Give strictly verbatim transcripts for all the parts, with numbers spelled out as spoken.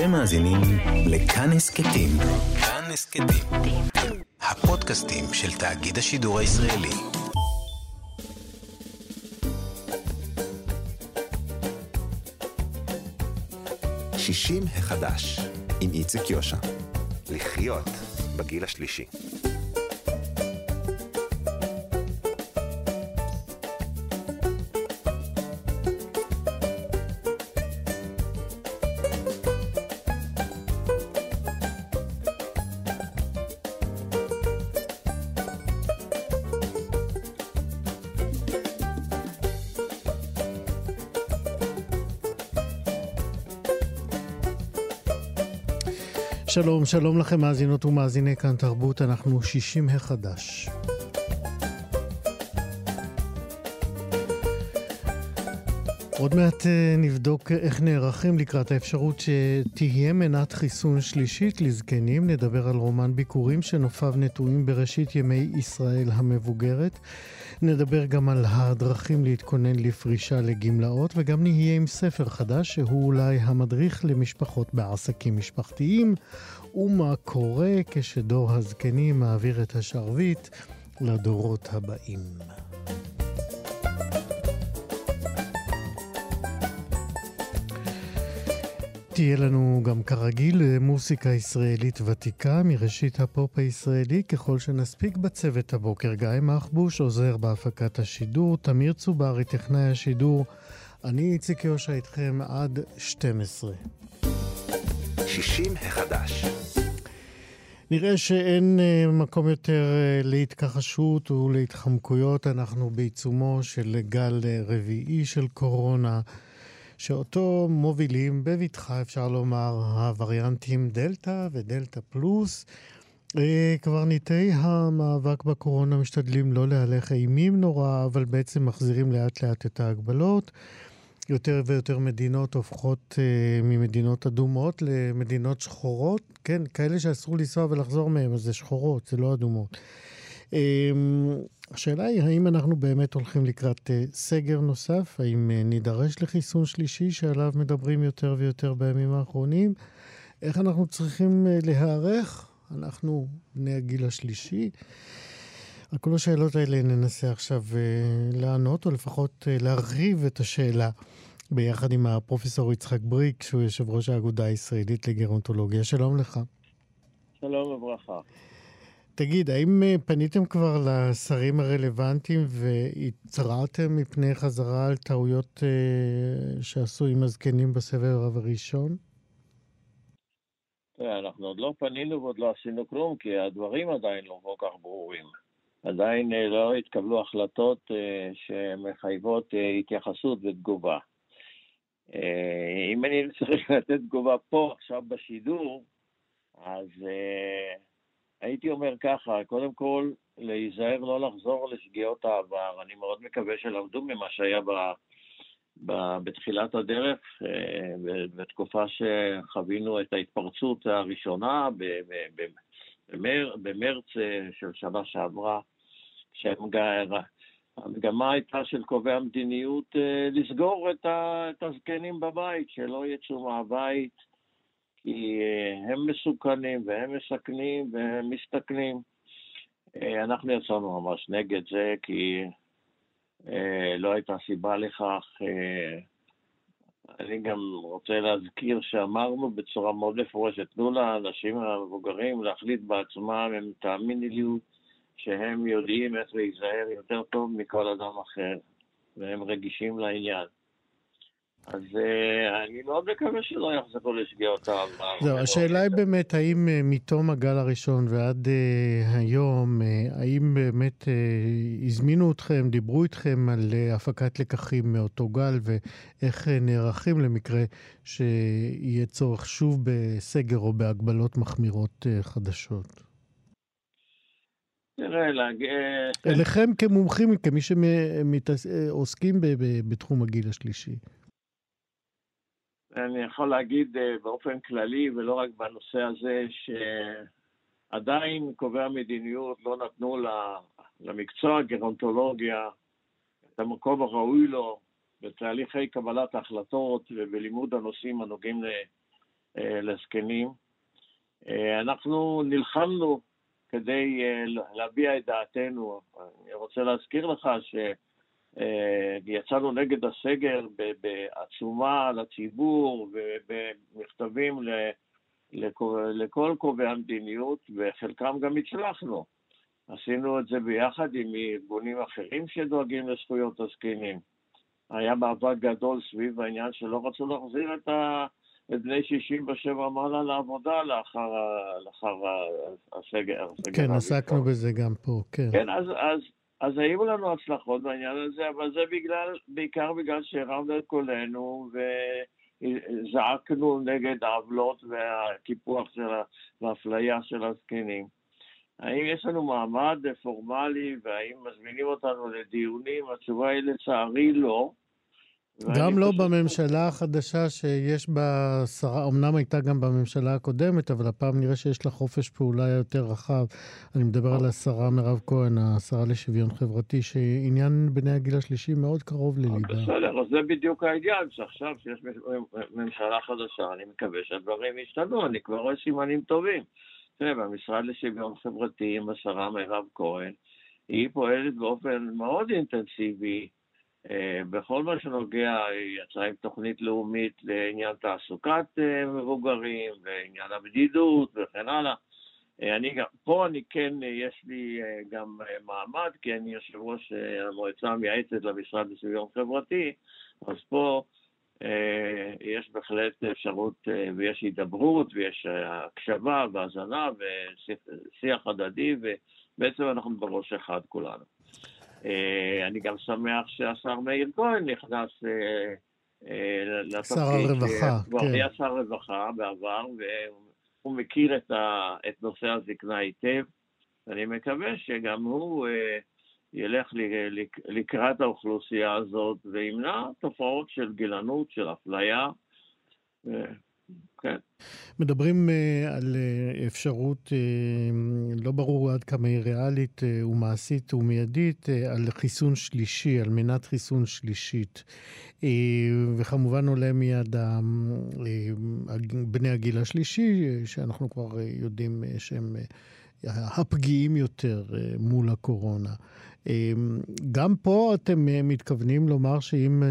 אתם מאזינים לכאן הסכתים. כאן הסכתים. הפודקאסטים של תאגיד השידור הישראלי. שישים החדש עם איציק יושע. לחיות בגיל השלישי. שלום, שלום לכם מאזינות ומאזיני כאן תרבות, אנחנו שישים החדש. עוד מעט נבדוק איך נערכים לקראת האפשרות שתהיה מנת חיסון שלישית לזקנים. נדבר על רומן ביקורים שנופיו נטועים בראשית ימי ישראל המבוגרת. נדבר גם על הדרכים להתכונן לפרישה לגמלאות, וגם נהיה עם ספר חדש שהוא אולי המדריך למשפחות בעסקים משפחתיים, ומה קורה כשדור הזקנים מעביר את השרביט לדורות הבאים. תהיה לנו גם כרגיל מוסיקה ישראלית ותיקה מראשית הפופ הישראלי ככל שנספיק בצוות הבוקר. גיא מחבוש עוזר בהפקת השידור, תמיר צוברי טכנאי השידור, אני איציק יושע איתכם עד שתים עשרה. שישים החדש. נראה שאין מקום יותר להתכחשות ולהתחמקויות, אנחנו בעיצומו של גל רביעי של קורונה, שאותו מובילים בבטחה, אפשר לומר, הווריאנטים דלטה ודלטה פלוס. קברניטי המאבק בקורונה משתדלים לא להלך אימים נורא, אבל בעצם מחזירים לאט לאט את ההגבלות. יותר ויותר מדינות הופכות ממדינות אדומות למדינות שחורות. כן, כאלה שאסור לנסוע ולחזור מהם, אז זה שחורות, זה לא אדומות. השאלה היא, האם אנחנו באמת הולכים לקראת סגר נוסף? האם נידרש לחיסון שלישי שעליו מדברים יותר ויותר בימים האחרונים? איך אנחנו צריכים להיערך? אנחנו בני הגיל השלישי. על כל השאלות האלה ננסה עכשיו לענות, או לפחות להרחיב את השאלה, ביחד עם הפרופסור יצחק בריק, שהוא יושב ראש האגודה הישראלית לגרונטולוגיה. שלום לך. שלום וברכה. תגיד, האם פניתם כבר לשרים הרלוונטיים והתרעתם מפני חזרה על טעויות שעשו עם הזקנים בסבב הראשון? אנחנו עוד לא פנינו ועוד לא עשינו כלום, כי הדברים עדיין לא כל כך ברורים. עדיין לא התקבלו החלטות שמחייבות התייחסות ותגובה. אם אני צריך לתת תגובה פה עכשיו בשידור, אז הייתי אומר ככה, קודם כל, להיזהר לא לחזור לשגיאות העבר. אני מאוד מקווה שלמדו ממה שהיה ב, ב, בתחילת הדרך, בתקופה שחווינו את ההתפרצות הראשונה, ב, ב, במר, במרץ של שנה שעברה, שהמגמה הייתה של קובעי המדיניות לסגור את, ה, את הזקנים בבית, שלא יצאו מהבית, כי הם מסוכנים והם מסכנים והם מסתכנים. אנחנו יצאנו ממש נגד זה, כי לא הייתה סיבה לכך. אני גם רוצה להזכיר שאמרנו בצורה מאוד מפורשת, תנו לאנשים המבוגרים להחליט בעצמם, הם תאמיני לי שהם יודעים איך להיזהר יותר טוב מכל אדם אחר, והם רגישים לעניין. אז אני מאוד מקווה שלא יחזרו לשגיאות העבר. השאלה היא באמת, האם מתום הגל הראשון ועד היום, האם באמת הזמינו אתכם, דיברו איתכם על הפקת לקחים מאותו גל, ואיך נערכים למקרה שיהיה צורך שוב בסגר או בהגבלות מחמירות חדשות? תראה, להגיד... אליכם כמומחים, כמי שעוסקים בתחום הגיל השלישי. אני יכול להגיד באופן כללי, ולא רק בנושא הזה, שעדיין קובעי המדיניות לא נתנו למקצוע גרונטולוגיה את המקום הראוי לו בתהליכי קבלת ההחלטות ובלימוד הנושאים הנוגעים לזקנים. אנחנו נלחמנו כדי להביע את דעתנו. אני רוצה להזכיר לך שיצאנו נגד הסגר בעצומה לציבור ובמכתבים לכל קובעי המדיניות, וחלקם גם הצלחנו. עשינו את זה ביחד עם ארגונים אחרים שדואגים לזכויות הזקנים. היה מאבק גדול סביב העניין שלא רצו להחזיר את ה... את בני שישים ושבע מעלה לעבודה לאחר, לאחר הסגר. כן, עסקנו בזה גם פה, כן. כן, אז, אז, אז היו לנו הצלחות בעניין הזה, אבל זה בגלל, בעיקר בגלל שהרמנו את קולנו וזעקנו נגד העוולות והקיפוח של והאפליה של הזקנים. האם יש לנו מעמד פורמלי והאם מזמינים אותנו לדיונים? התשובה היא לצערי לא. גם לא בממשלה החדשה שיש בה שרה, אמנם הייתה גם בממשלה הקודמת, אבל הפעם נראה שיש לה חופש פעולה יותר רחב. אני מדבר על השרה מרב כהן, השרה לשוויון חברתי, שעניין בני הגיל השלישי מאוד קרוב לליבה. בסדר, אז זה בדיוק העניין, שעכשיו שיש ממשלה חדשה, אני מקווה שהדברים ישתנו, אני כבר רואה סימנים טובים. תראה, במשרד לשוויון חברתי עם השרה מרב כהן, היא פועלת באופן מאוד אינטנסיבי, בכל מה שנוגע, היא יצאה עם תוכנית לאומית לעניין תעסוקת מבוגרים, לעניין הבדידות וכן הלאה. אני גם, פה אני כן, יש לי גם מעמד, כי אני יושב ראש המועצה המייעצת למשרד לשוויון חברתי, אז פה יש בהחלט אפשרות ויש הידברות ויש הקשבה והזנה ושיח הדדי, ובעצם אנחנו בראש אחד כולנו. אני גם שמח שהשר מאיר כהן נכנס לתפקיד. שר הרווחה, כן. הוא היה שר הרווחה בעבר, והוא מכיר את נושא הזקנה היטב. אני מקווה שגם הוא ילך לקראת האוכלוסייה הזאת, וימנע תופעות של גילנות, של אפליה. כן. מדברים uh, על uh, אפשרות uh, לא ברור עד כמה היא ריאלית uh, ומעשית ומיידית uh, על חיסון שלישי, על מנת חיסון שלישית, uh, וכמובן עולה מיד uh, בני הגיל השלישי uh, שאנחנו כבר uh, יודעים uh, שהם uh, הפגיעים יותר uh, מול הקורונה. גם פה אתם מתכוונים לומר שאם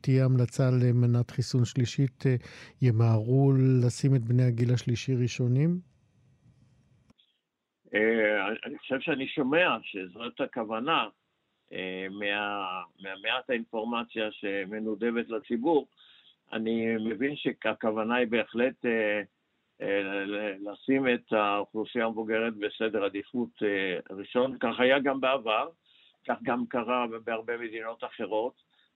תהיה המלצה למנת חיסון שלישית, ימהרו לשים את בני הגיל השלישי ראשונים? אני חושב שאני שומע שזאת הכוונה מהמעט האינפורמציה שמנודבת לציבור. אני מבין שהכוונה היא בהחלט לשים את האוכלוסייה המבוגרת בסדר עדיפות ראשון. כך היה גם בעבר, כך גם קרה בהרבה מדינות אחרות,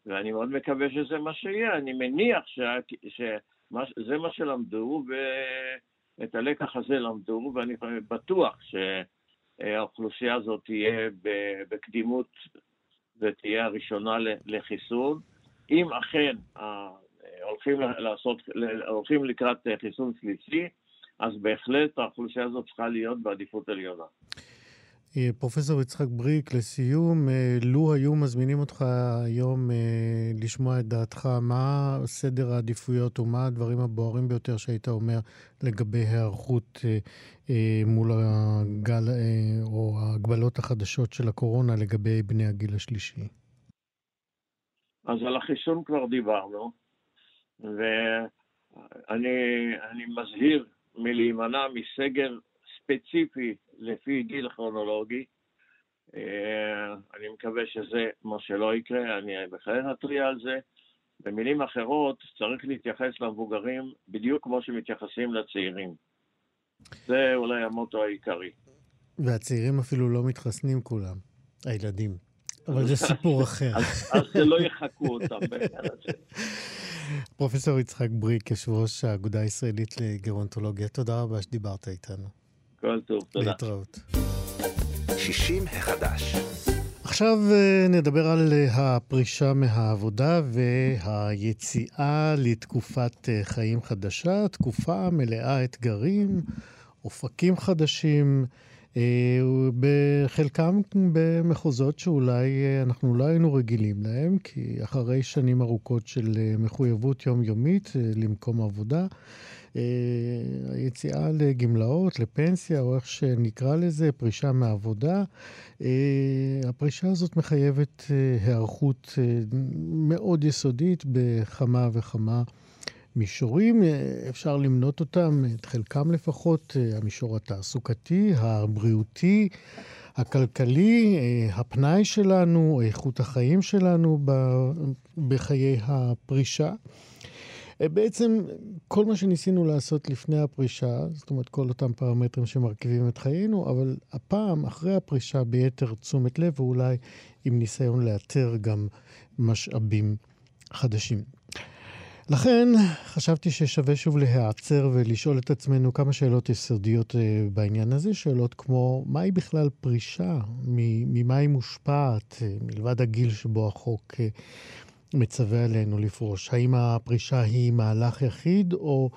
ואני מאוד מקווה שזה מה שיהיה. אני מניח שזה מה שלמדו, ואת הלקח הזה למדו, ואני בטוח שהאוכלוסייה הזאת תהיה בקדימות ותהיה הראשונה לחיסון. אם אכן הולכים לעשות, הולכים לקראת חיסון שלישי, אז בהחלט האוכלוסייה הזאת צריכה להיות בעדיפות עליונה. פרופסור יצחק בריק, לסיום, לו היו מזמינים אותך היום לשמוע את דעתך, מה סדר העדיפויות ומה הדברים הבוערים ביותר שהיית אומר לגבי הערכות מול הגל או ההגבלות החדשות של הקורונה לגבי בני הגיל השלישי? אז על החיסון כבר דיברנו, ואני אני מזהיר מלהימנע מסגר ספציפי לפי גיל כרונולוגי. אני מקווה שזה מה שלא יקרה, אני בהחלט אתריע על זה. במילים אחרות, צריך להתייחס למבוגרים בדיוק כמו שמתייחסים לצעירים. זה אולי המוטו העיקרי. והצעירים אפילו לא מתחסנים כולם, הילדים. אבל זה סיפור אחר. אז זה לא יחקו אותם בעניין הזה. פרופסור יצחק בריק, יושב ראש האגודה הישראלית לגרונטולוגיה, תודה רבה שדיברת איתנו. כל טוב, תודה. להתראות. שישים החדש. עכשיו נדבר על הפרישה מהעבודה והיציאה לתקופת חיים חדשה, תקופה מלאה אתגרים, אופקים חדשים, בחלקם במחוזות שאולי אנחנו לא היינו רגילים להם, כי אחרי שנים ארוכות של מחויבות יומיומית למקום עבודה, היציאה לגמלאות, לפנסיה, או איך שנקרא לזה, פרישה מהעבודה, הפרישה הזאת מחייבת היערכות מאוד יסודית בכמה וכמה מישורים, אפשר למנות אותם, את חלקם לפחות, המישור התעסוקתי, הבריאותי, הכלכלי, הפנאי שלנו, איכות החיים שלנו בחיי הפרישה. בעצם כל מה שניסינו לעשות לפני הפרישה, זאת אומרת כל אותם פרמטרים שמרכיבים את חיינו, אבל הפעם אחרי הפרישה ביתר תשומת לב, ואולי עם ניסיון לאתר גם משאבים חדשים. לכן חשבתי ששווה שוב להיעצר ולשאול את עצמנו כמה שאלות יסודיות בעניין הזה, שאלות כמו מהי בכלל פרישה, ממה היא מושפעת, מלבד הגיל שבו החוק מצווה עלינו לפרוש. האם הפרישה היא מהלך יחיד או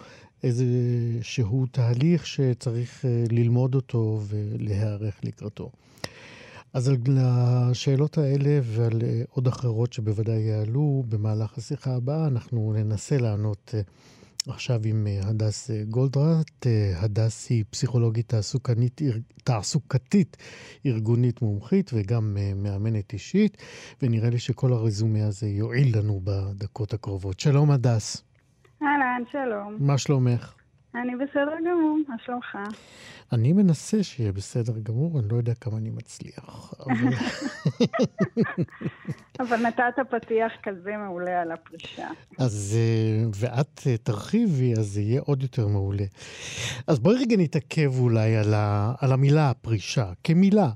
איזשהו תהליך שצריך ללמוד אותו ולהיערך לקראתו? אז על השאלות האלה ועל עוד אחרות שבוודאי יעלו במהלך השיחה הבאה, אנחנו ננסה לענות עכשיו עם הדס גולדרט. הדס היא פסיכולוגית תעסוקתית, ארגונית מומחית וגם מאמנת אישית, ונראה לי שכל הרזומה הזה יועיל לנו בדקות הקרובות. שלום הדס. אהלן, שלום. מה שלומך? אני בסדר גמור, מה שלומך? אני מנסה שיהיה בסדר גמור, אני לא יודע כמה אני מצליח. אבל, אבל נתת פתיח כזה מעולה על הפרישה. אז, ואת תרחיבי, אז זה יהיה עוד יותר מעולה. אז בואי רגע נתעכב אולי על, ה, על המילה הפרישה, כמילה.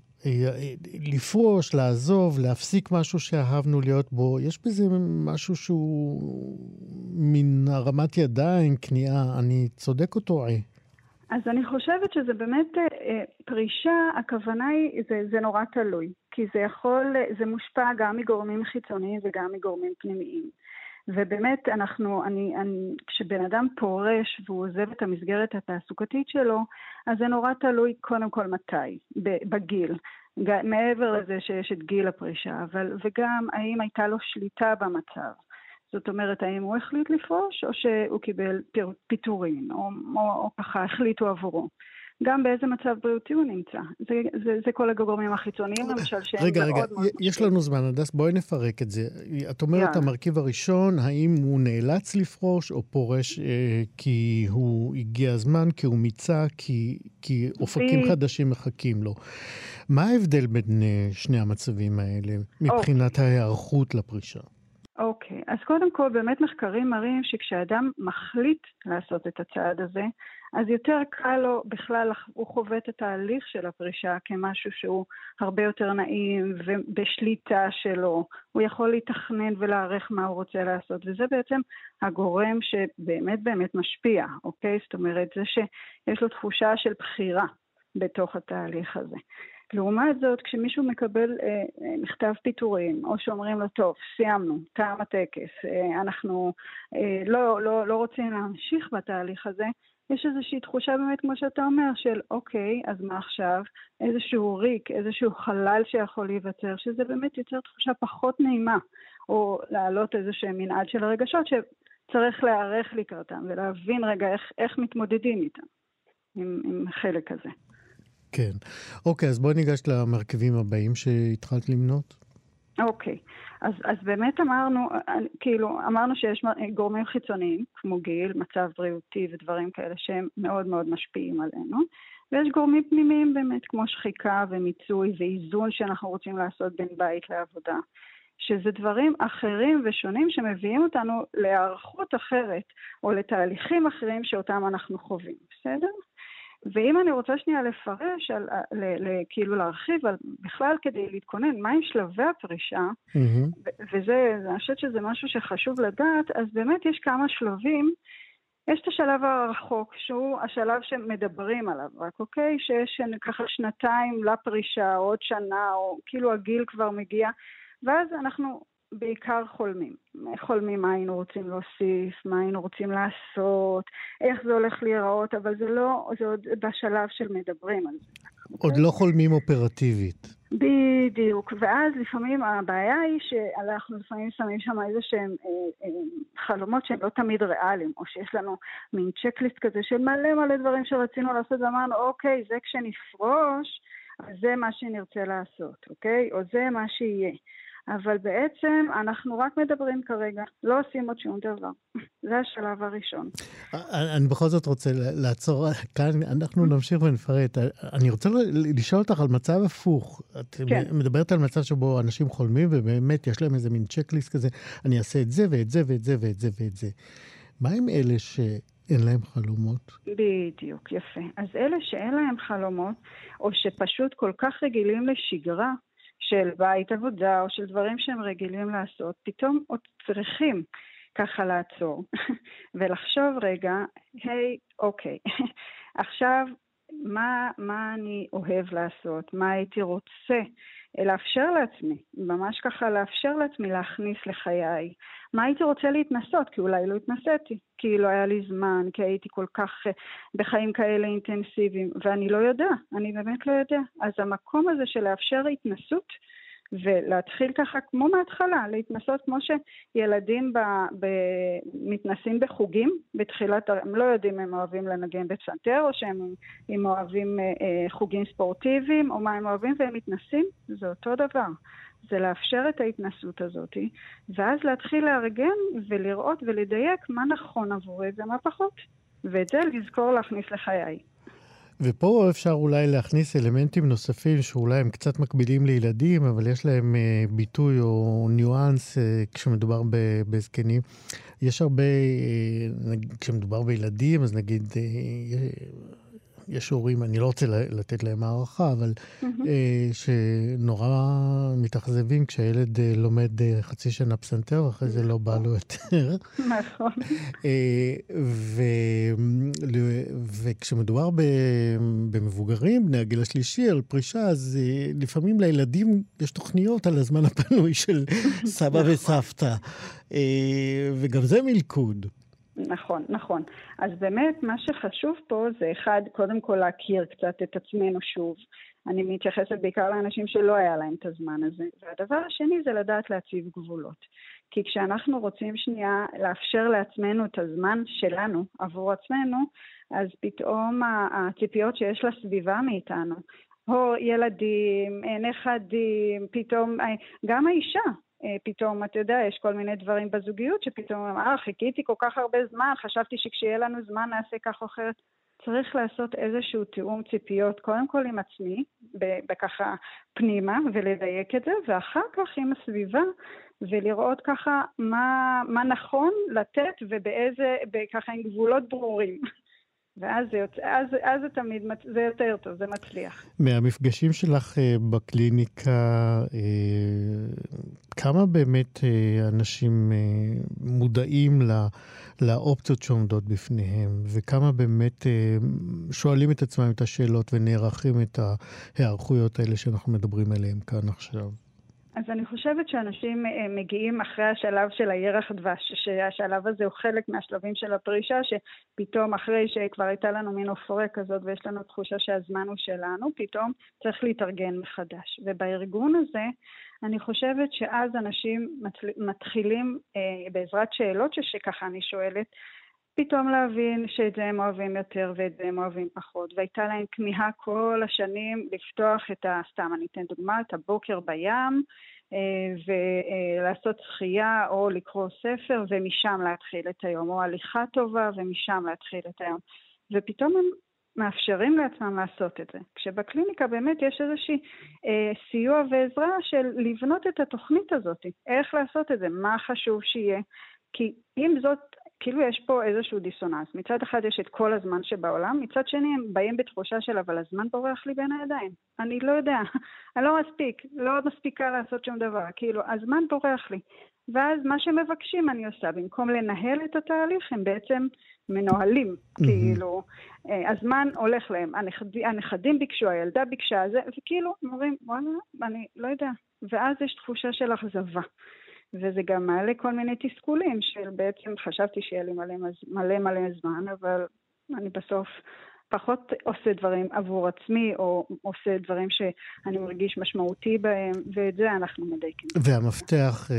לפרוש, לעזוב, להפסיק משהו שאהבנו להיות בו, יש בזה משהו שהוא מן הרמת ידיים, קנייה, אני צודק אותו? אז אני חושבת שזה באמת פרישה, הכוונה היא, זה, זה נורא תלוי, כי זה יכול, זה מושפע גם מגורמים חיצוניים וגם מגורמים פנימיים. ובאמת אנחנו, אני, אני, כשבן אדם פורש והוא עוזב את המסגרת התעסוקתית שלו, אז זה נורא תלוי קודם כל מתי, בגיל. מעבר לזה שיש את גיל הפרישה, אבל, וגם האם הייתה לו שליטה במצב. זאת אומרת, האם הוא החליט לפרוש או שהוא קיבל פיטורים, או, או, או ככה החליטו עבורו. גם באיזה מצב בריאותי הוא נמצא. זה, זה, זה כל הגורמים החיצוניים, למשל, שהם רגע, מאוד רגע, מאוד יש משקיע. לנו זמן, הדס, בואי נפרק את זה. את אומרת, yeah. המרכיב הראשון, האם הוא נאלץ לפרוש או פורש אה, כי הוא הגיע הזמן, כי הוא מיצע, כי, כי אופקים ו... חדשים מחכים לו. מה ההבדל בין אה, שני המצבים האלה מבחינת okay. ההיערכות לפרישה? אוקיי, okay. אז קודם כל, באמת מחקרים מראים שכשאדם מחליט לעשות את הצעד הזה, אז יותר קל לו בכלל, הוא חווה את התהליך של הפרישה כמשהו שהוא הרבה יותר נעים ובשליטה שלו. הוא יכול להתכנן ולערך מה הוא רוצה לעשות, וזה בעצם הגורם שבאמת באמת משפיע, אוקיי? זאת אומרת, זה שיש לו תחושה של בחירה בתוך התהליך הזה. לעומת זאת, כשמישהו מקבל אה, מכתב פיטורים, או שאומרים לו, טוב, סיימנו, טעם הטקס, אה, אנחנו אה, לא, לא, לא רוצים להמשיך בתהליך הזה, יש איזושהי תחושה באמת, כמו שאתה אומר, של אוקיי, אז מה עכשיו? איזשהו ריק, איזשהו חלל שיכול להיווצר, שזה באמת יוצר תחושה פחות נעימה, או לעלות איזושהי מנעד של הרגשות, שצריך להיערך לקראתם, ולהבין רגע איך, איך מתמודדים איתם, עם, עם חלק הזה. כן. אוקיי, אז בואי ניגש למרכיבים הבאים שהתחלת למנות. אוקיי. אז, אז באמת אמרנו, כאילו, אמרנו שיש גורמים חיצוניים, כמו גיל, מצב בריאותי ודברים כאלה שהם מאוד מאוד משפיעים עלינו. ויש גורמים פנימיים באמת, כמו שחיקה ומיצוי ואיזון שאנחנו רוצים לעשות בין בית לעבודה. שזה דברים אחרים ושונים שמביאים אותנו להערכות אחרת, או לתהליכים אחרים שאותם אנחנו חווים. בסדר? ואם אני רוצה שנייה לפרש, על, ל, ל, כאילו להרחיב, על, בכלל כדי להתכונן, מה עם שלבי הפרישה, mm-hmm. ו, וזה, אני חושבת שזה משהו שחשוב לדעת, אז באמת יש כמה שלבים, יש את השלב הרחוק, שהוא השלב שמדברים עליו, רק אוקיי, שיש ככה שנתיים לפרישה, עוד שנה, או כאילו הגיל כבר מגיע, ואז אנחנו בעיקר חולמים. חולמים מה היינו רוצים להוסיף, מה היינו רוצים לעשות, איך זה הולך להיראות, אבל זה לא, זה עוד בשלב של מדברים על זה. עוד okay? לא חולמים אופרטיבית. בדיוק, ואז לפעמים הבעיה היא שאנחנו לפעמים שמים שם איזה שהם אה, אה, חלומות שהם לא תמיד ריאליים, או שיש לנו מין צ'קליסט כזה של מלא מלא דברים שרצינו לעשות, ואמרנו, אוקיי, זה כשנפרוש, זה מה שנרצה לעשות, אוקיי? או זה מה שיהיה. אבל בעצם אנחנו רק מדברים כרגע, לא עושים עוד שום דבר. זה השלב הראשון. אני בכל זאת רוצה לעצור כאן, אנחנו נמשיך ונפרט. אני רוצה לשאול אותך על מצב הפוך. את מדברת על מצב שבו אנשים חולמים, ובאמת יש להם איזה מין צ'קליסט כזה, אני אעשה את זה ואת זה ואת זה ואת זה ואת זה. מה עם אלה ש... אין להם חלומות? בדיוק, יפה. אז אלה שאין להם חלומות, או שפשוט כל כך רגילים לשגרה של בית עבודה, או של דברים שהם רגילים לעשות, פתאום עוד צריכים ככה לעצור, ולחשוב רגע, היי, אוקיי, עכשיו, מה, מה אני אוהב לעשות? מה הייתי רוצה? לאפשר לעצמי, ממש ככה לאפשר לעצמי להכניס לחיי. מה הייתי רוצה להתנסות? כי אולי לא התנסיתי, כי לא היה לי זמן, כי הייתי כל כך בחיים כאלה אינטנסיביים, ואני לא יודע, אני באמת לא יודע. אז המקום הזה של לאפשר התנסות, ולהתחיל ככה כמו מההתחלה, להתנסות כמו שילדים ב, ב, מתנסים בחוגים, בתחילת, הם לא יודעים אם הם אוהבים לנגן בצנתר, או שהם הם אוהבים אה, חוגים ספורטיביים, או מה הם אוהבים, והם מתנסים, זה אותו דבר. זה לאפשר את ההתנסות הזאת, ואז להתחיל לארגן ולראות ולדייק מה נכון עבורי ומה פחות, ואת זה לזכור להכניס לחיי. ופה אפשר אולי להכניס אלמנטים נוספים שאולי הם קצת מקבילים לילדים, אבל יש להם ביטוי או ניואנס כשמדובר בזקנים. יש הרבה, כשמדובר בילדים, אז נגיד, יש הורים, אני לא רוצה לתת להם הערכה, אבל שנורא מתאכזבים כשהילד לומד חצי שנה פסנתר, אחרי זה לא בא לו יותר. נכון. וכשמדובר במבוגרים, בני הגיל השלישי, על פרישה, אז לפעמים לילדים יש תוכניות על הזמן הפנוי של סבא וסבתא, וגם זה מלכוד. נכון, נכון. אז באמת מה שחשוב פה זה אחד, קודם כל להכיר קצת את עצמנו שוב. אני מתייחסת בעיקר לאנשים שלא היה להם את הזמן הזה. והדבר השני זה לדעת להציב גבולות. כי כשאנחנו רוצים שנייה לאפשר לעצמנו את הזמן שלנו עבור עצמנו, אז פתאום הציפיות שיש לסביבה מאיתנו, או ילדים, נכדים, פתאום, גם האישה. פתאום, אתה יודע, יש כל מיני דברים בזוגיות שפתאום, אה, חיכיתי כל כך הרבה זמן, חשבתי שכשיהיה לנו זמן נעשה כך או אחרת. צריך לעשות איזשהו תיאום ציפיות, קודם כל עם עצמי, בככה פנימה, ולדייק את זה, ואחר כך עם הסביבה, ולראות ככה מה, מה נכון לתת, ובאיזה, ככה עם גבולות ברורים. ואז זה, אז, אז זה תמיד, זה יותר טוב, זה מצליח. מהמפגשים שלך בקליניקה, כמה באמת אנשים מודעים לאופציות שעומדות בפניהם, וכמה באמת שואלים את עצמם את השאלות ונערכים את ההיערכויות האלה שאנחנו מדברים עליהם כאן עכשיו? אז אני חושבת שאנשים מגיעים אחרי השלב של הירח דבש, שהשלב הזה הוא חלק מהשלבים של הפרישה, שפתאום אחרי שכבר הייתה לנו מין אופוריה כזאת, ויש לנו תחושה שהזמן הוא שלנו, פתאום צריך להתארגן מחדש. ובארגון הזה, אני חושבת שאז אנשים מתחילים, בעזרת שאלות שככה אני שואלת, פתאום להבין שאת זה הם אוהבים יותר ואת זה הם אוהבים פחות. והייתה להם כמיהה כל השנים לפתוח את ה... סתם, אני אתן דוגמה, את הבוקר בים, ולעשות שחייה או לקרוא ספר, ומשם להתחיל את היום, או הליכה טובה ומשם להתחיל את היום. ופתאום הם מאפשרים לעצמם לעשות את זה. כשבקליניקה באמת יש איזושהי אה, סיוע ועזרה של לבנות את התוכנית הזאת. איך לעשות את זה? מה חשוב שיהיה? כי אם זאת... כאילו יש פה איזשהו דיסוננס. מצד אחד יש את כל הזמן שבעולם, מצד שני הם באים בתחושה של, אבל הזמן בורח לי בין הידיים. אני לא יודע, אני לא מספיק, לא מספיקה לעשות שום דבר. כאילו, הזמן בורח לי. ואז מה שמבקשים אני עושה, במקום לנהל את התהליך, הם בעצם מנוהלים. כאילו, הזמן הולך להם. הנכדים ביקשו, הילדה ביקשה, וכאילו, אומרים, וואלה, אני לא יודע. ואז יש תחושה של אכזבה. וזה גם מעלה כל מיני תסכולים, של בעצם חשבתי שיהיה לי מלא מלא, מלא זמן, אבל אני בסוף פחות עושה דברים עבור עצמי, או עושה דברים שאני מרגיש משמעותי בהם, ואת זה אנחנו מדייקים. והמפתח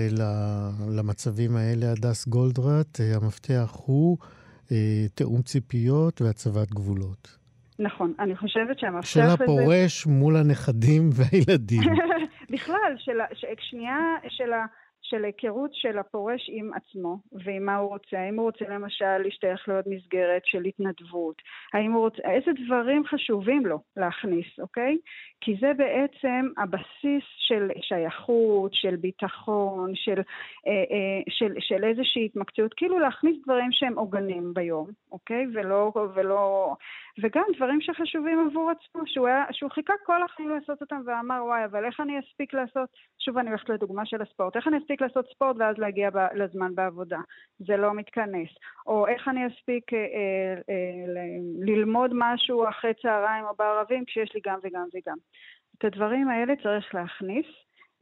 למצבים האלה, הדס גולדרט, המפתח הוא תאום ציפיות והצבת גבולות. נכון, אני חושבת שהמפתח של הפורש לזה... מול הנכדים והילדים. בכלל, של, שנייה של ה... של היכרות של הפורש עם עצמו, ועם מה הוא רוצה, האם הוא רוצה למשל להשתייך לעוד מסגרת של התנדבות, האם הוא רוצה, איזה דברים חשובים לו להכניס, אוקיי? כי זה בעצם הבסיס של שייכות, של ביטחון, של, אה, אה, של, של איזושהי התמקצעות, כאילו להכניס דברים שהם עוגנים ביום, אוקיי? ולא, ולא, וגם דברים שחשובים עבור עצמו, שהוא, היה, שהוא חיכה כל החיים לעשות אותם, ואמר, וואי, אבל איך אני אספיק לעשות, שוב אני הולכת לדוגמה של הספורט, איך אני אספיק לעשות ספורט ואז להגיע ב, לזמן בעבודה, זה לא מתכנס, או איך אני אספיק אה, אה, אה, ללמוד משהו אחרי צהריים או בערבים כשיש לי גם וגם וגם. את הדברים האלה צריך להכניס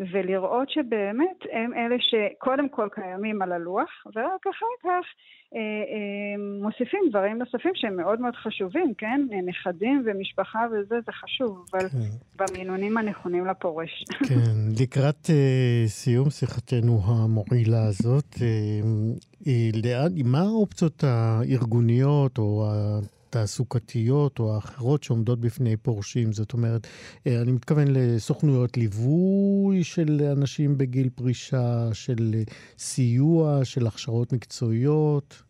ולראות שבאמת הם אלה שקודם כל קיימים על הלוח, ורק אחר כך אה, אה, מוסיפים דברים נוספים שהם מאוד מאוד חשובים, כן? נכדים ומשפחה וזה, זה חשוב, אבל כן. במינונים הנכונים לפורש. כן, לקראת אה, סיום שיחתנו המועילה הזאת, אה, אה, לאן, מה האופציות הארגוניות או ה... תעסוקתיות או האחרות שעומדות בפני פורשים, זאת אומרת, אני מתכוון לסוכנויות ליווי של אנשים בגיל פרישה, של סיוע, של הכשרות מקצועיות.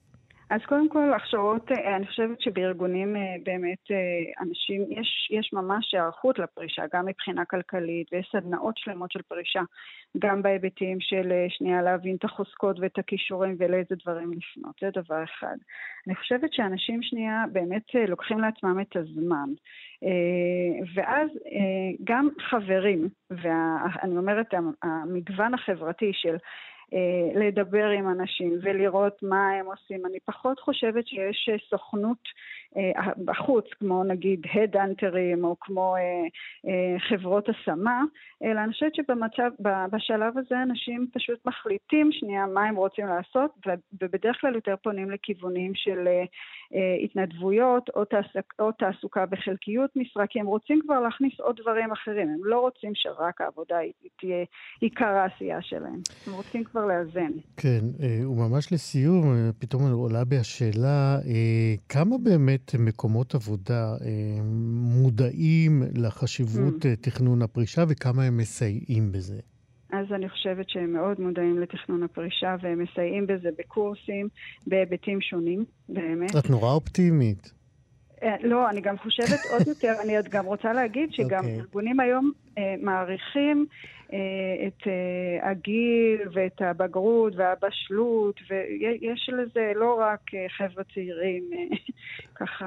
אז קודם כל, הכשרות, אני חושבת שבארגונים באמת אנשים, יש, יש ממש הערכות לפרישה, גם מבחינה כלכלית, ויש סדנאות שלמות של פרישה, גם בהיבטים של שנייה להבין את החוזקות ואת הכישורים ולאיזה דברים לפנות, זה דבר אחד. אני חושבת שאנשים שנייה באמת לוקחים לעצמם את הזמן, ואז גם חברים, ואני אומרת, המגוון החברתי של לדבר עם אנשים ולראות מה הם עושים. אני פחות חושבת שיש סוכנות בחוץ, כמו נגיד הדאנטרים או כמו חברות השמה, אלא אני חושבת שבמצב, בשלב הזה אנשים פשוט מחליטים שנייה מה הם רוצים לעשות, ובדרך כלל יותר פונים לכיוונים של התנדבויות או, תעסוק, או תעסוקה בחלקיות משרה, כי הם רוצים כבר להכניס עוד דברים אחרים, הם לא רוצים שרק העבודה תהיה עיקר העשייה שלהם, הם רוצים כבר לאזן. כן, וממש לסיום, פתאום עולה בי השאלה, כמה באמת מקומות עבודה מודעים לחשיבות mm. תכנון הפרישה וכמה הם מסייעים בזה? אז אני חושבת שהם מאוד מודעים לתכנון הפרישה והם מסייעים בזה בקורסים, בהיבטים שונים, באמת. את נורא אופטימית. לא, אני גם חושבת עוד יותר, אני גם רוצה להגיד שגם okay. ארגונים היום אה, מעריכים אה, את אה, הגיל ואת הבגרות והבשלות, ויש לזה לא רק אה, חבר'ה צעירים אה, ככה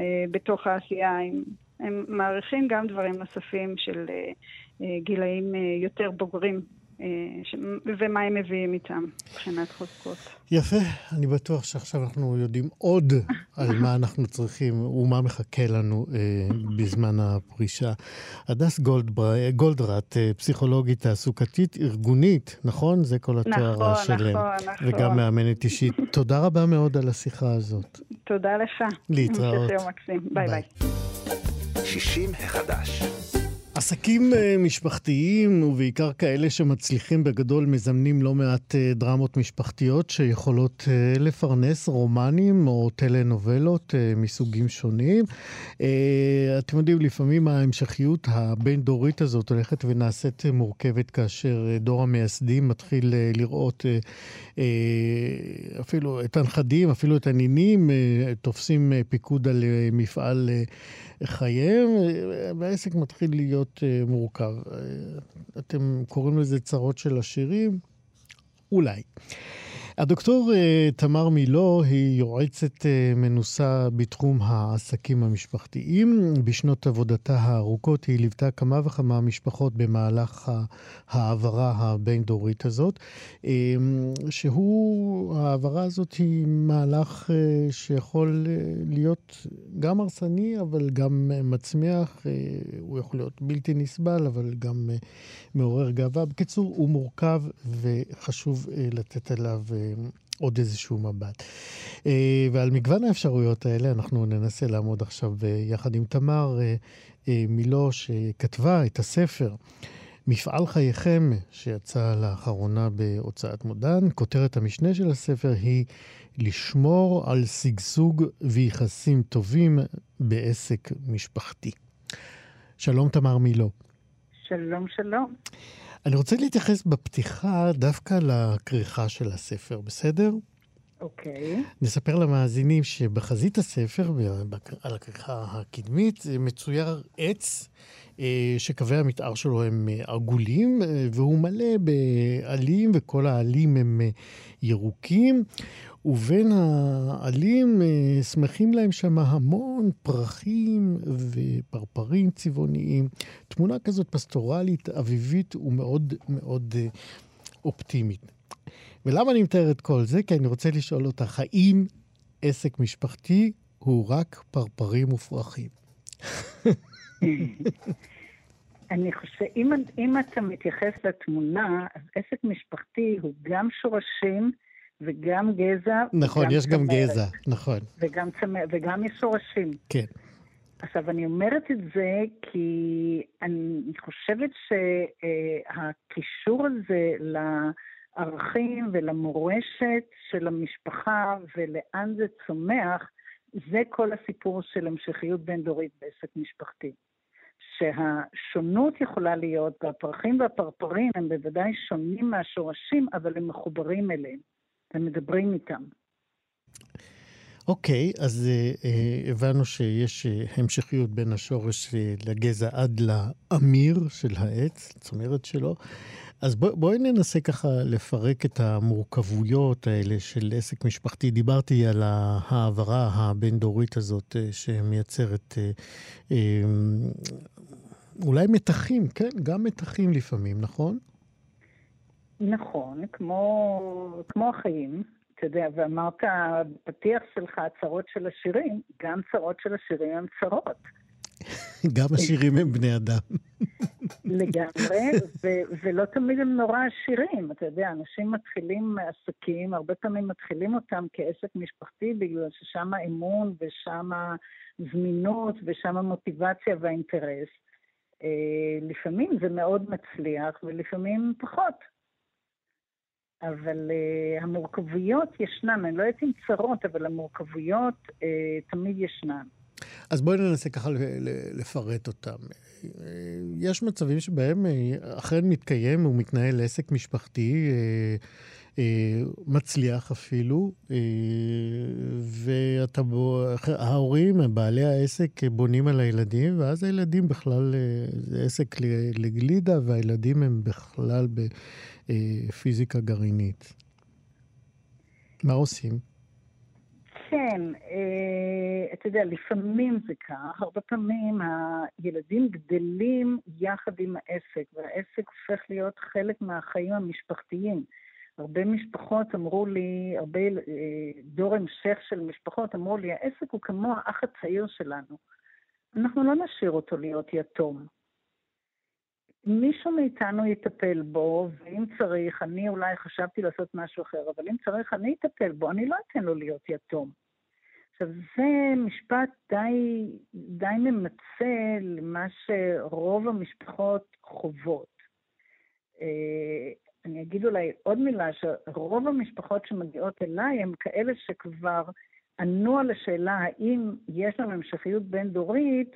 אה, בתוך העשייה, הם, הם מעריכים גם דברים נוספים של אה, אה, גילאים אה, יותר בוגרים. ומה הם מביאים איתם מבחינת חוזקות. יפה, אני בטוח שעכשיו אנחנו יודעים עוד על מה אנחנו צריכים ומה מחכה לנו בזמן הפרישה. הדס גולדרט, פסיכולוגית תעסוקתית ארגונית, נכון? זה כל התואר שלהם. וגם מאמנת אישית. תודה רבה מאוד על השיחה הזאת. תודה לך. להתראות. ביי ביי. שישים החדש. עסקים משפחתיים, ובעיקר כאלה שמצליחים בגדול, מזמנים לא מעט דרמות משפחתיות שיכולות לפרנס רומנים או טלנובלות מסוגים שונים. אתם יודעים, לפעמים ההמשכיות הבין-דורית הזאת הולכת ונעשית מורכבת כאשר דור המייסדים מתחיל לראות אפילו את הנכדים, אפילו את הנינים, תופסים פיקוד על מפעל חייהם, והעסק מתחיל להיות מורכב. אתם קוראים לזה צרות של עשירים? אולי. הדוקטור תמר מילו היא יועצת מנוסה בתחום העסקים המשפחתיים. בשנות עבודתה הארוכות היא ליוותה כמה וכמה משפחות במהלך העברה הבין-דורית הזאת, שהוא, העברה הזאת היא מהלך שיכול להיות גם הרסני, אבל גם מצמיח, הוא יכול להיות בלתי נסבל, אבל גם מעורר גאווה. בקיצור, הוא מורכב וחשוב לתת עליו עוד איזשהו מבט. ועל מגוון האפשרויות האלה אנחנו ננסה לעמוד עכשיו יחד עם תמר מילו, שכתבה את הספר מפעל חייכם, שיצא לאחרונה בהוצאת מודן. כותרת המשנה של הספר היא לשמור על סגסוג ויחסים טובים בעסק משפחתי. שלום תמר מילו. שלום, שלום. אני רוצה להתייחס בפתיחה דווקא לקריחה של הספר, בסדר? אוקיי. נספר למאזינים שבחזית הספר, על הקריחה הקדמית, מצויר עץ שקווי המתאר שלו הם עגולים, והוא מלא בעלים, וכל העלים הם ירוקים, ובין העלים שמחים להם שם המון פרחים ופרפרים צבעוניים. תמונה כזאת פסטורלית, אביבית ומאוד מאוד אופטימית. ולמה אני מתאר את כל זה? כי אני רוצה לשאול אותך, האם עסק משפחתי הוא רק פרפרים ופרחים? אני חושב, אם, אם אתה מתייחס לתמונה, אז עסק משפחתי הוא גם שורשים וגם גזע. נכון, וגם יש צמרת, גם גזע, נכון. וגם, צמר, וגם יש שורשים. כן. עכשיו, אני אומרת את זה כי אני חושבת שהקישור הזה לערכים ולמורשת של המשפחה ולאן זה צומח, זה כל הסיפור של המשכיות בין דורית בעסק משפחתי. שהשונות יכולה להיות, והפרחים והפרפרים הם בוודאי שונים מהשורשים, אבל הם מחוברים אליהם, הם מדברים איתם. אוקיי, okay, אז uh, הבנו שיש uh, המשכיות בין השורש uh, לגזע עד לאמיר של העץ, צמרת שלו. אז בוא, בואי ננסה ככה לפרק את המורכבויות האלה של עסק משפחתי. דיברתי על ההעברה הבין-דורית הזאת uh, שמייצרת uh, uh, אולי מתחים, כן? גם מתחים לפעמים, נכון? נכון, כמו, כמו החיים. אתה יודע, ואמרת, פתיח שלך, הצרות של השירים, גם צרות של השירים הן צרות. גם השירים הם בני אדם. לגמרי, ו- ולא תמיד הם נורא עשירים. אתה יודע, אנשים מתחילים עסקים, הרבה פעמים מתחילים אותם כעסק משפחתי, בגלל ששם האמון ושם הזמינות ושם המוטיבציה והאינטרס. לפעמים זה מאוד מצליח ולפעמים פחות. אבל uh, המורכבויות ישנן, אני לא יודעת אם צרות, אבל המורכבויות uh, תמיד ישנן. אז בואי ננסה ככה לפרט אותם. יש מצבים שבהם אכן מתקיים ומתנהל עסק משפחתי, uh, uh, מצליח אפילו, uh, וההורים, בעלי העסק, בונים על הילדים, ואז הילדים בכלל, זה uh, עסק לגלידה, והילדים הם בכלל ב... פיזיקה גרעינית. מה עושים? כן, אתה יודע, לפעמים זה כך, הרבה פעמים הילדים גדלים יחד עם העסק, והעסק הופך להיות חלק מהחיים המשפחתיים. הרבה משפחות אמרו לי, הרבה דור המשך של משפחות אמרו לי, העסק הוא כמו האח הצעיר שלנו. אנחנו לא נשאיר אותו להיות יתום. מישהו מאיתנו יטפל בו, ואם צריך, אני אולי חשבתי לעשות משהו אחר, אבל אם צריך, אני אטפל בו, אני לא אתן לו להיות יתום. עכשיו, זה משפט די, די ממצא למה שרוב המשפחות חובות. אני אגיד אולי עוד מילה, שרוב המשפחות שמגיעות אליי, הם כאלה שכבר ענו על השאלה, האם יש לנו המשכיות בין דורית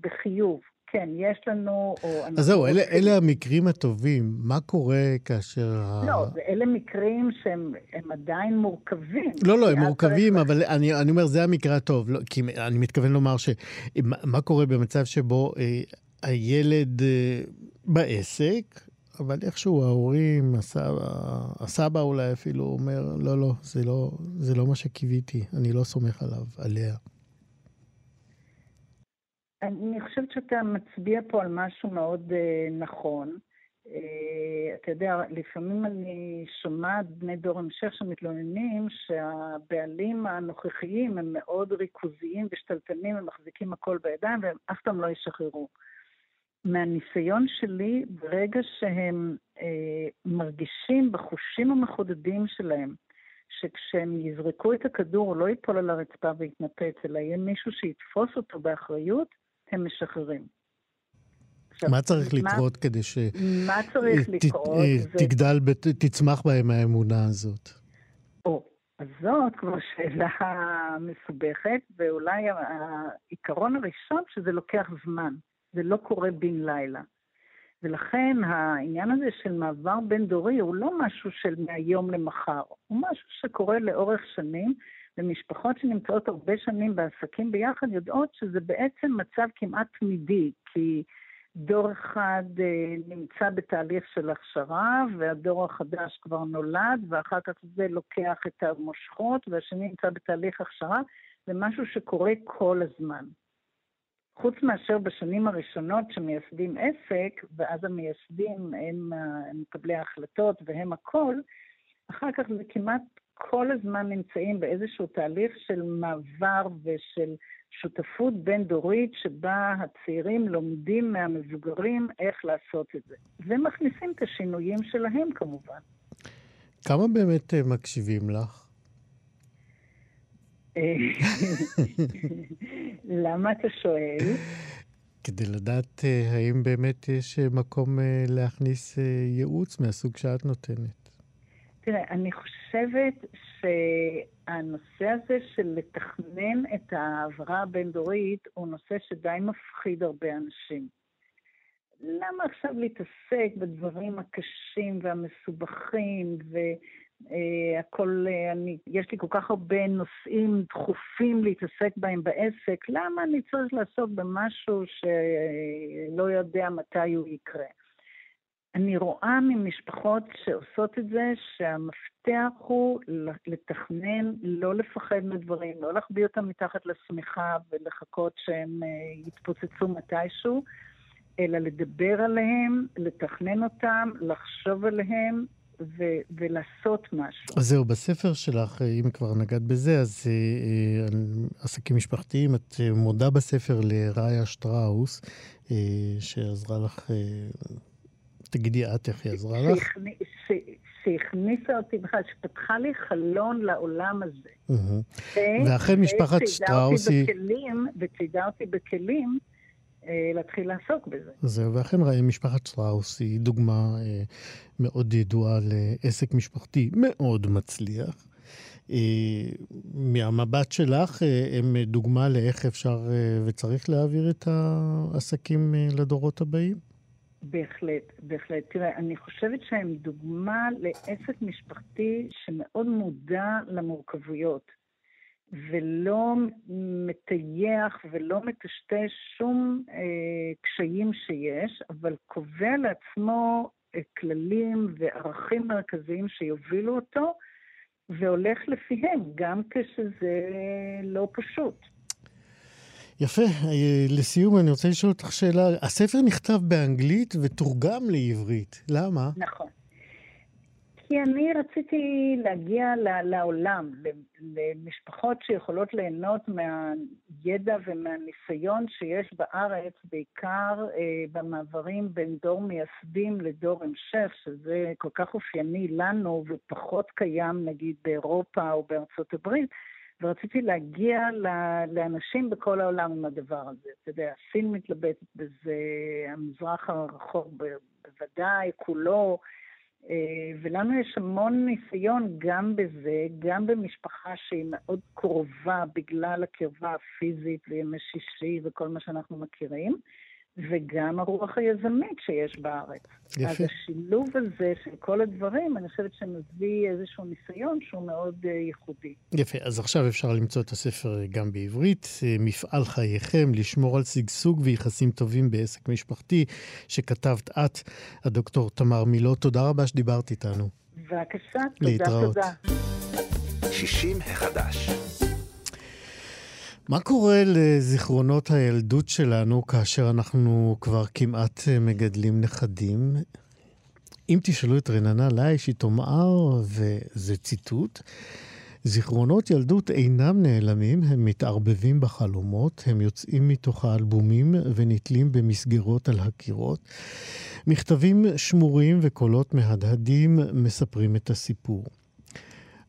בחיוב. כן, יש לנו... אז זהו, אלה, אלה המקרים הטובים. מה קורה כאשר... לא, אלה מקרים שהם עדיין מורכבים. לא, לא, הם מורכבים, אבל אני, אני אומר, זה המקרה הטוב. לא, כי אני מתכוון לומר ש... מה קורה במצב שבו אה, הילד אה, בעסק, אבל איכשהו ההורים, הסבא, הסבא אולי אפילו אומר, לא, לא, זה לא, זה לא מה שקיוויתי, אני לא סומך עליו, עליה. אני חושבת שאתה מצביע פה על משהו מאוד אה, נכון. אה, אתה יודע, לפעמים אני שומעת בני דור המשך שמתלוננים שהבעלים הנוכחיים הם מאוד ריכוזיים ושתלטנים, הם מחזיקים הכל בידיים והם אף פעם לא ישחררו. מהניסיון שלי, ברגע שהם אה, מרגישים בחושים המחודדים שלהם, שכשהם יזרקו את הכדור הוא לא ייפול על הרצפה ויתנפץ, אלא יהיה מישהו שיתפוס אותו באחריות, הם משחררים. עכשיו, מה צריך מה, לקרות כדי ש... מה צריך ת, לקרות? ת, זה... תגדל, תצמח בהם האמונה הזאת. או, אז זאת כבר שאלה מסובכת, ואולי העיקרון הראשון שזה לוקח זמן. זה לא קורה בין לילה. ולכן העניין הזה של מעבר בין דורי הוא לא משהו של מהיום למחר, הוא משהו שקורה לאורך שנים, ומשפחות שנמצאות הרבה שנים בעסקים ביחד יודעות שזה בעצם מצב כמעט תמידי, כי דור אחד אה, נמצא בתהליך של הכשרה, והדור החדש כבר נולד, ואחר כך זה לוקח את המושכות, והשני נמצא בתהליך הכשרה, זה משהו שקורה כל הזמן. חוץ מאשר בשנים הראשונות שמייסדים עסק, ואז המייסדים הם מקבלי ההחלטות והם הכל, אחר כך זה כמעט כל הזמן נמצאים באיזשהו תהליך של מעבר ושל שותפות בין דורית, שבה הצעירים לומדים מהמבוגרים איך לעשות את זה. ומכניסים את השינויים שלהם כמובן. כמה באמת מקשיבים לך? למה אתה שואל? כדי לדעת האם באמת יש מקום להכניס ייעוץ מהסוג שאת נותנת. תראה, אני חושבת שהנושא הזה של לתכנן את העברה הבין-דורית הוא נושא שדי מפחיד הרבה אנשים. למה עכשיו להתעסק בדברים הקשים והמסובכים ו... Uh, הכל, uh, אני, יש לי כל כך הרבה נושאים דחופים להתעסק בהם בעסק, למה אני צריך לעשות במשהו שלא יודע מתי הוא יקרה? אני רואה ממשפחות שעושות את זה שהמפתח הוא לתכנן, לא לפחד מדברים, לא להחביא אותם מתחת לשמיכה ולחכות שהם uh, יתפוצצו מתישהו, אלא לדבר עליהם, לתכנן אותם, לחשוב עליהם ו- ולעשות משהו. אז זהו, בספר שלך, אם כבר נגעת בזה, אז אה, עסקים משפחתיים, את מודה בספר לראיה שטראוס, אה, שעזרה לך, אה, תגידי את איך היא עזרה ש- לך? ש- ש- שהכניסה אותי בכלל, שפתחה לי חלון לעולם הזה. Mm-hmm. ו- ואחרי ו- משפחת שטראוס היא... בכלים, וצידה אותי בכלים, להתחיל לעסוק בזה. זהו, ואכן ראה משפחת שטראוס היא דוגמה אה, מאוד ידועה לעסק משפחתי מאוד מצליח. אה, מהמבט שלך אה, הם דוגמה לאיך אפשר אה, וצריך להעביר את העסקים אה, לדורות הבאים? בהחלט, בהחלט. תראה, אני חושבת שהם דוגמה לעסק משפחתי שמאוד מודע למורכבויות. ולא מטייח ולא מטשטש שום אה, קשיים שיש, אבל קובע לעצמו אה, כללים וערכים מרכזיים שיובילו אותו, והולך לפיהם, גם כשזה לא פשוט. יפה. לסיום, אני רוצה לשאול אותך שאלה. הספר נכתב באנגלית ותורגם לעברית. למה? נכון. כי אני רציתי להגיע לעולם, למשפחות שיכולות ליהנות מהידע ומהניסיון שיש בארץ, בעיקר במעברים בין דור מייסדים לדור המשך, שזה כל כך אופייני לנו ופחות קיים נגיד באירופה או בארצות הברית, ורציתי להגיע לאנשים בכל העולם עם הדבר הזה. אתה יודע, סין מתלבטת בזה, המזרח הרחוק בוודאי, כולו, ולנו יש המון ניסיון גם בזה, גם במשפחה שהיא מאוד קרובה בגלל הקרבה הפיזית וימי שישי וכל מה שאנחנו מכירים, וגם הרוח היזמית שיש בארץ. יפה. אז השילוב הזה של כל הדברים, אני חושבת שמביא איזשהו ניסיון שהוא מאוד ייחודי. יפה, אז עכשיו אפשר למצוא את הספר גם בעברית, מפעל חייכם, לשמור על סגסוג ויחסים טובים בעסק משפחתי, שכתבת את, הדוקטור תמר מילו. תודה רבה שדיברת איתנו. בבקשה, תודה, תודה. שישים החדש. מה קורה לזיכרונות הילדות שלנו כאשר אנחנו כבר כמעט מגדלים נכדים? אם תשאלו את רננה ליש, היא תאמר, וזה ציטוט, זיכרונות ילדות אינם נעלמים, הם מתערבבים בחלומות, הם יוצאים מתוך האלבומים ונתלים במסגרות על הקירות. מכתבים שמורים וקולות מהדהדים מספרים את הסיפור.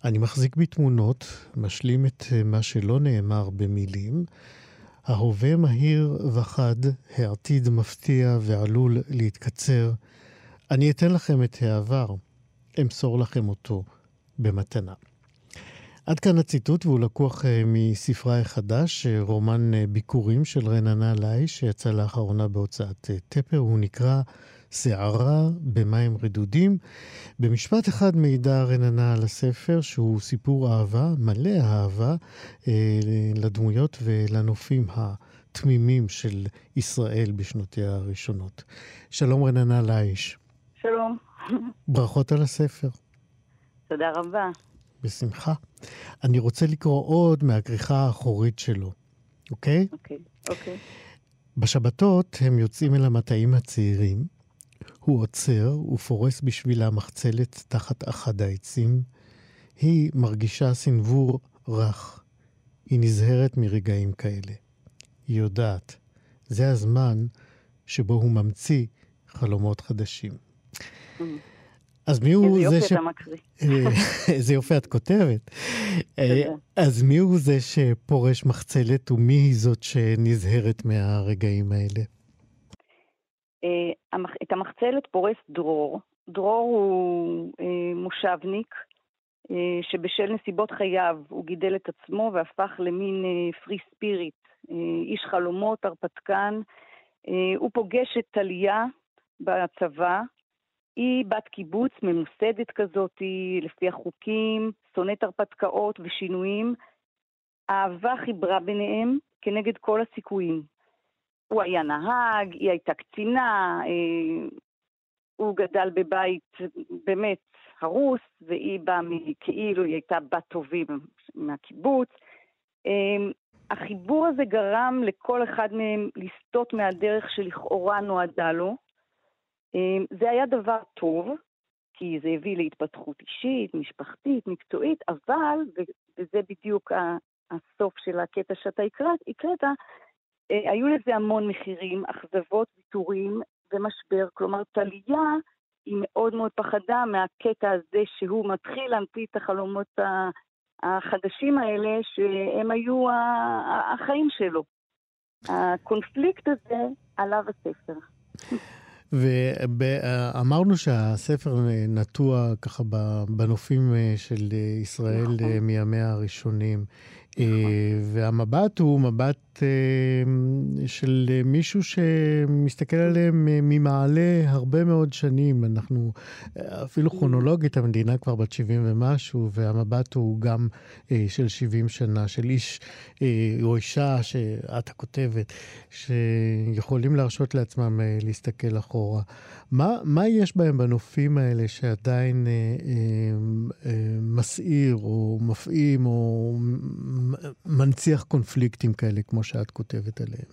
אני מחזיק בתמונות, משלים את מה שלא נאמר במילים. ההווה מהיר וחד, העתיד מפתיע ועלול להתקצר. אני אתן לכם את העבר, אמסור לכם אותו במתנה. עד כאן הציטוט, והוא לקוח מספרה החדש, רומן ביקורים של רננה ליש, שיצא לאחרונה בהוצאת טפר, הוא נקרא שערה במים רדודים. במשפט אחד מעידה רננה על הספר, שהוא סיפור אהבה, מלא אהבה, לדמויות ולנופים התמימים של ישראל בשנותיה הראשונות. שלום רננה ליש. שלום. ברכות על הספר. תודה רבה. בשמחה. אני רוצה לקרוא עוד מהכריכה האחורית שלו. אוקיי? אוקיי, אוקיי. בשבתות הם יוצאים אל המטעים הצעירים, הוא עוצר ופורס בשבילה מחצלת תחת אחד העצים. היא מרגישה סנבור רך. היא נזהרת מרגעים כאלה. היא יודעת, זה הזמן שבו הוא ממציא חלומות חדשים. Mm. אז מי הוא זה ש... זה יופי, את כותבת. אז מי הוא זה שפורש מחצלת, ומי היא זאת שנזהרת מהרגעים האלה? את המחצלת פורס דרור. דרור הוא מושבניק, שבשל נסיבות חייו הוא גידל את עצמו והפך למין פרי ספיריט, איש חלומות, הרפתקן. הוא פוגש את טליה בצבא, היא בת קיבוץ, ממוסדת כזאת, לפי החוקים, שונאת הרפתקאות ושינויים. אהבה חיברה ביניהם כנגד כל הסיכויים. הוא היה נהג, היא הייתה קצינה, אה, הוא גדל בבית באמת הרוס, והיא באה כאילו, היא הייתה בת טובים מהקיבוץ. אה, החיבור הזה גרם לכל אחד מהם לסטות מהדרך שלכאורה נועדה לו. זה היה דבר טוב, כי זה הביא להתפתחות אישית, משפחתית, מקצועית, אבל, וזה בדיוק הסוף של הקטע שאתה הקראת, היו לזה המון מחירים, אכזבות, ויתורים ומשבר. כלומר, טליה היא מאוד מאוד פחדה מהקטע הזה שהוא מתחיל להמציא את החלומות החדשים האלה, שהם היו החיים שלו. הקונפליקט הזה עליו הספר. ואמרנו שהספר נטוע ככה בנופים של ישראל מימיה הראשונים, והמבט הוא מבט של מישהו שמסתכל עליהם ממעלה הרבה מאוד שנים. אנחנו אפילו כרונולוגית, המדינה כבר בת שבעים ומשהו, והמבט הוא גם של שבעים שנה, של איש או אישה שאת הכותבת, שיכולים להרשות לעצמם להסתכל אחורה. מה, מה יש בהם בנופים האלה שעדיין מסעיר או מפעים או מנציח קונפליקטים כאלה כמו שאת כותבת עליהם?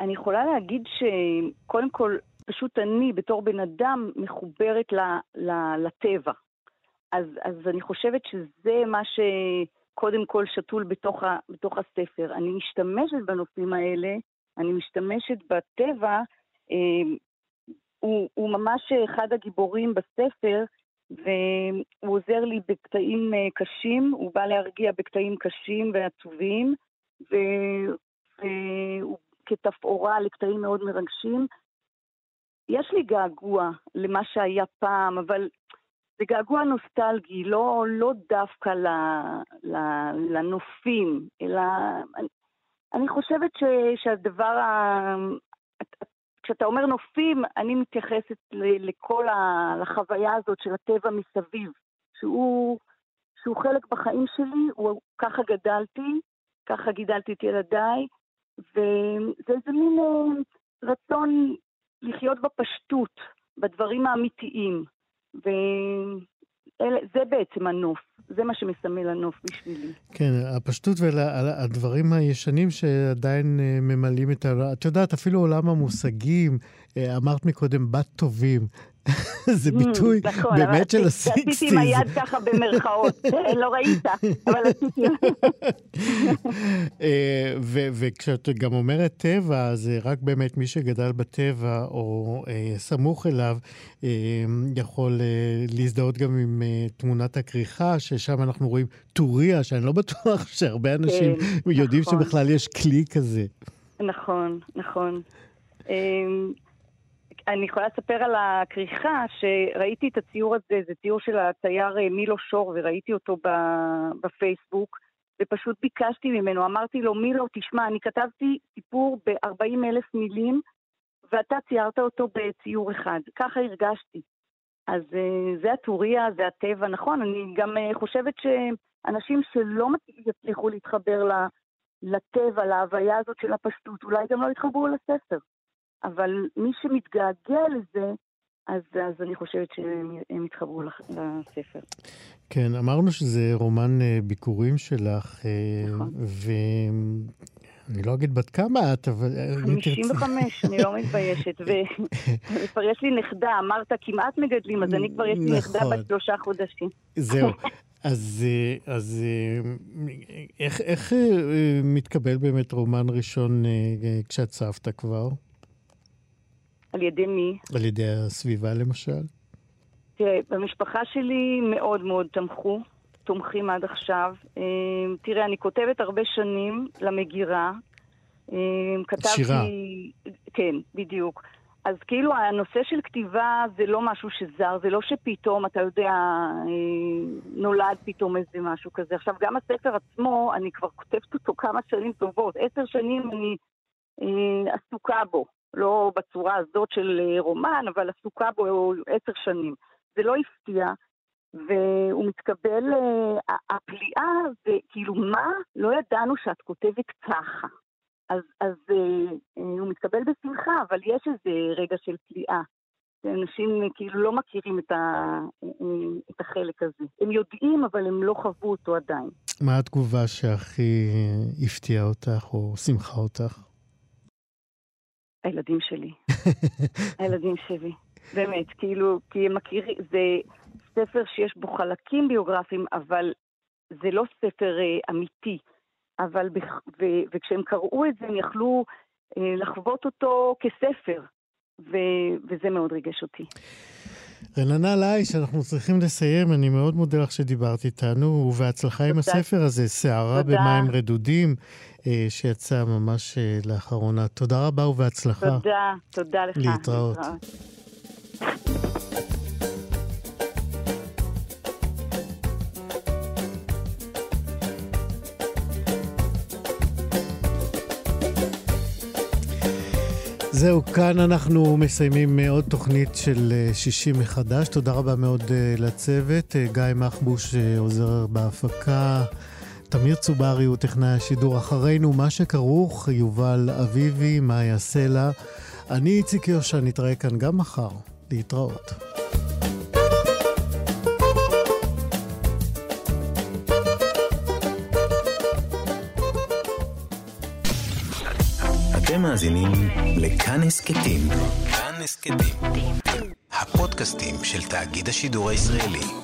אני יכולה להגיד שקודם כל פשוט אני בתור בן אדם מחוברת לטבע, אז אז אני חושבת שזה מה שקודם כל שתול בתוך בתוך הספר. אני משתמשת בנופים האלה, אני משתמשת בטבע. הוא הוא ממש אחד הגיבורים בספר, והוא עוזר לי בקטעים קשים, הוא בא להרגיע בקטעים קשים ועצובים, והוא כתפאורה לקטעים מאוד מרגשים. יש לי געגוע למה שהיה פעם, אבל זה געגוע נוסטלגי, לא, לא דווקא לנופים, אלא אני חושבת ש, שהדבר, ה... כשאתה אומר נופים, אני מתייחסת ל, לכל ה, לחוויה הזאת של הטבע מסביב, שהוא, שהוא חלק בחיים שלי, הוא, ככה גדלתי, ככה גידלתי את ילדיי, וזה איזה מין רצון לחיות בפשטות, בדברים האמיתיים, ו... זה בעצם הנוף, זה מה שמסמל הנוף בשבילי. כן, הפשטות והדברים הישנים שעדיין ממלאים את ה... את יודעת, אפילו עולם המושגים, אמרת מקודם, בת טובים, זה ביטוי באמת של הסיקסטיז. עשיתי עם היד ככה במרכאות, לא ראית, אבל עשיתי. וכשאת גם אומרת טבע, זה רק באמת מי שגדל בטבע או סמוך אליו, יכול להזדהות גם עם תמונת הכריכה, ששם אנחנו רואים טוריה, שאני לא בטוח שהרבה אנשים יודעים שבכלל יש כלי כזה. נכון, נכון. אני יכולה לספר על הכריכה, שראיתי את הציור הזה, זה ציור של הצייר מילו שור, וראיתי אותו בפייסבוק, ופשוט ביקשתי ממנו, אמרתי לו, מילו, תשמע, אני כתבתי סיפור ב-ארבעים אלף מילים, ואתה ציירת אותו בציור אחד, ככה הרגשתי. אז זה הטוריה, זה הטבע, נכון, אני גם חושבת שאנשים שלא יצליחו להתחבר לטבע, להוויה הזאת של הפשטות, אולי גם לא יתחברו לספר. אבל מי שמתגעגע לזה, אז, אז אני חושבת שהם יתחברו לספר. כן, אמרנו שזה רומן ביקורים שלך, נכון. ואני לא אגיד בת כמה את, אבל... חמישים וחמש, אני לא מתביישת, וכבר יש לי נכדה, אמרת כמעט מגדלים, אז אני כבר יש לי נכדה בת שלושה חודשים. זהו. אז, אז איך, איך מתקבל באמת רומן ראשון כשאת סבתא כבר? על ידי מי? על ידי הסביבה למשל? תראה, במשפחה שלי מאוד מאוד תמכו, תומכים עד עכשיו. תראה, אני כותבת הרבה שנים למגירה. שירה. כן, בדיוק. אז כאילו הנושא של כתיבה זה לא משהו שזר, זה לא שפתאום, אתה יודע, נולד פתאום איזה משהו כזה. עכשיו, גם הספר עצמו, אני כבר כותבת אותו כמה שנים טובות. עשר שנים אני עסוקה בו. לא בצורה הזאת של רומן, אבל עסוקה בו עשר שנים. זה לא הפתיע, והוא מתקבל, הפליאה זה כאילו מה? לא ידענו שאת כותבת ככה. אז, אז הוא מתקבל בשמחה, אבל יש איזה רגע של פליאה. אנשים כאילו לא מכירים את, ה, את החלק הזה. הם יודעים, אבל הם לא חוו אותו עדיין. מה התגובה שהכי הפתיעה אותך או שמחה אותך? הילדים שלי, הילדים שלי, באמת, כאילו, כי הם מכירים, זה ספר שיש בו חלקים ביוגרפיים, אבל זה לא ספר אה, אמיתי, אבל, ו, ו, וכשהם קראו את זה, הם יכלו אה, לחוות אותו כספר, ו, וזה מאוד ריגש אותי. רננה ליש, אנחנו צריכים לסיים, אני מאוד מודה לך שדיברת איתנו, ובהצלחה עם הספר הזה, שערה במים רדודים, שיצא ממש לאחרונה. תודה רבה ובהצלחה. תודה, תודה לך. להתראות. זהו, כאן אנחנו מסיימים עוד תוכנית של שישים מחדש. תודה רבה מאוד לצוות. גיא מחבוש עוזר בהפקה. תמיר צוברי הוא טכנאי השידור. אחרינו מה שכרוך, יובל אביבי, מאי הסלע. אני איציק יושע, נתראה כאן גם מחר. להתראות. מאזינים לכאן הסקטים, כאן הסקטים, הפודקאסטים של תאגיד השידור הישראלי.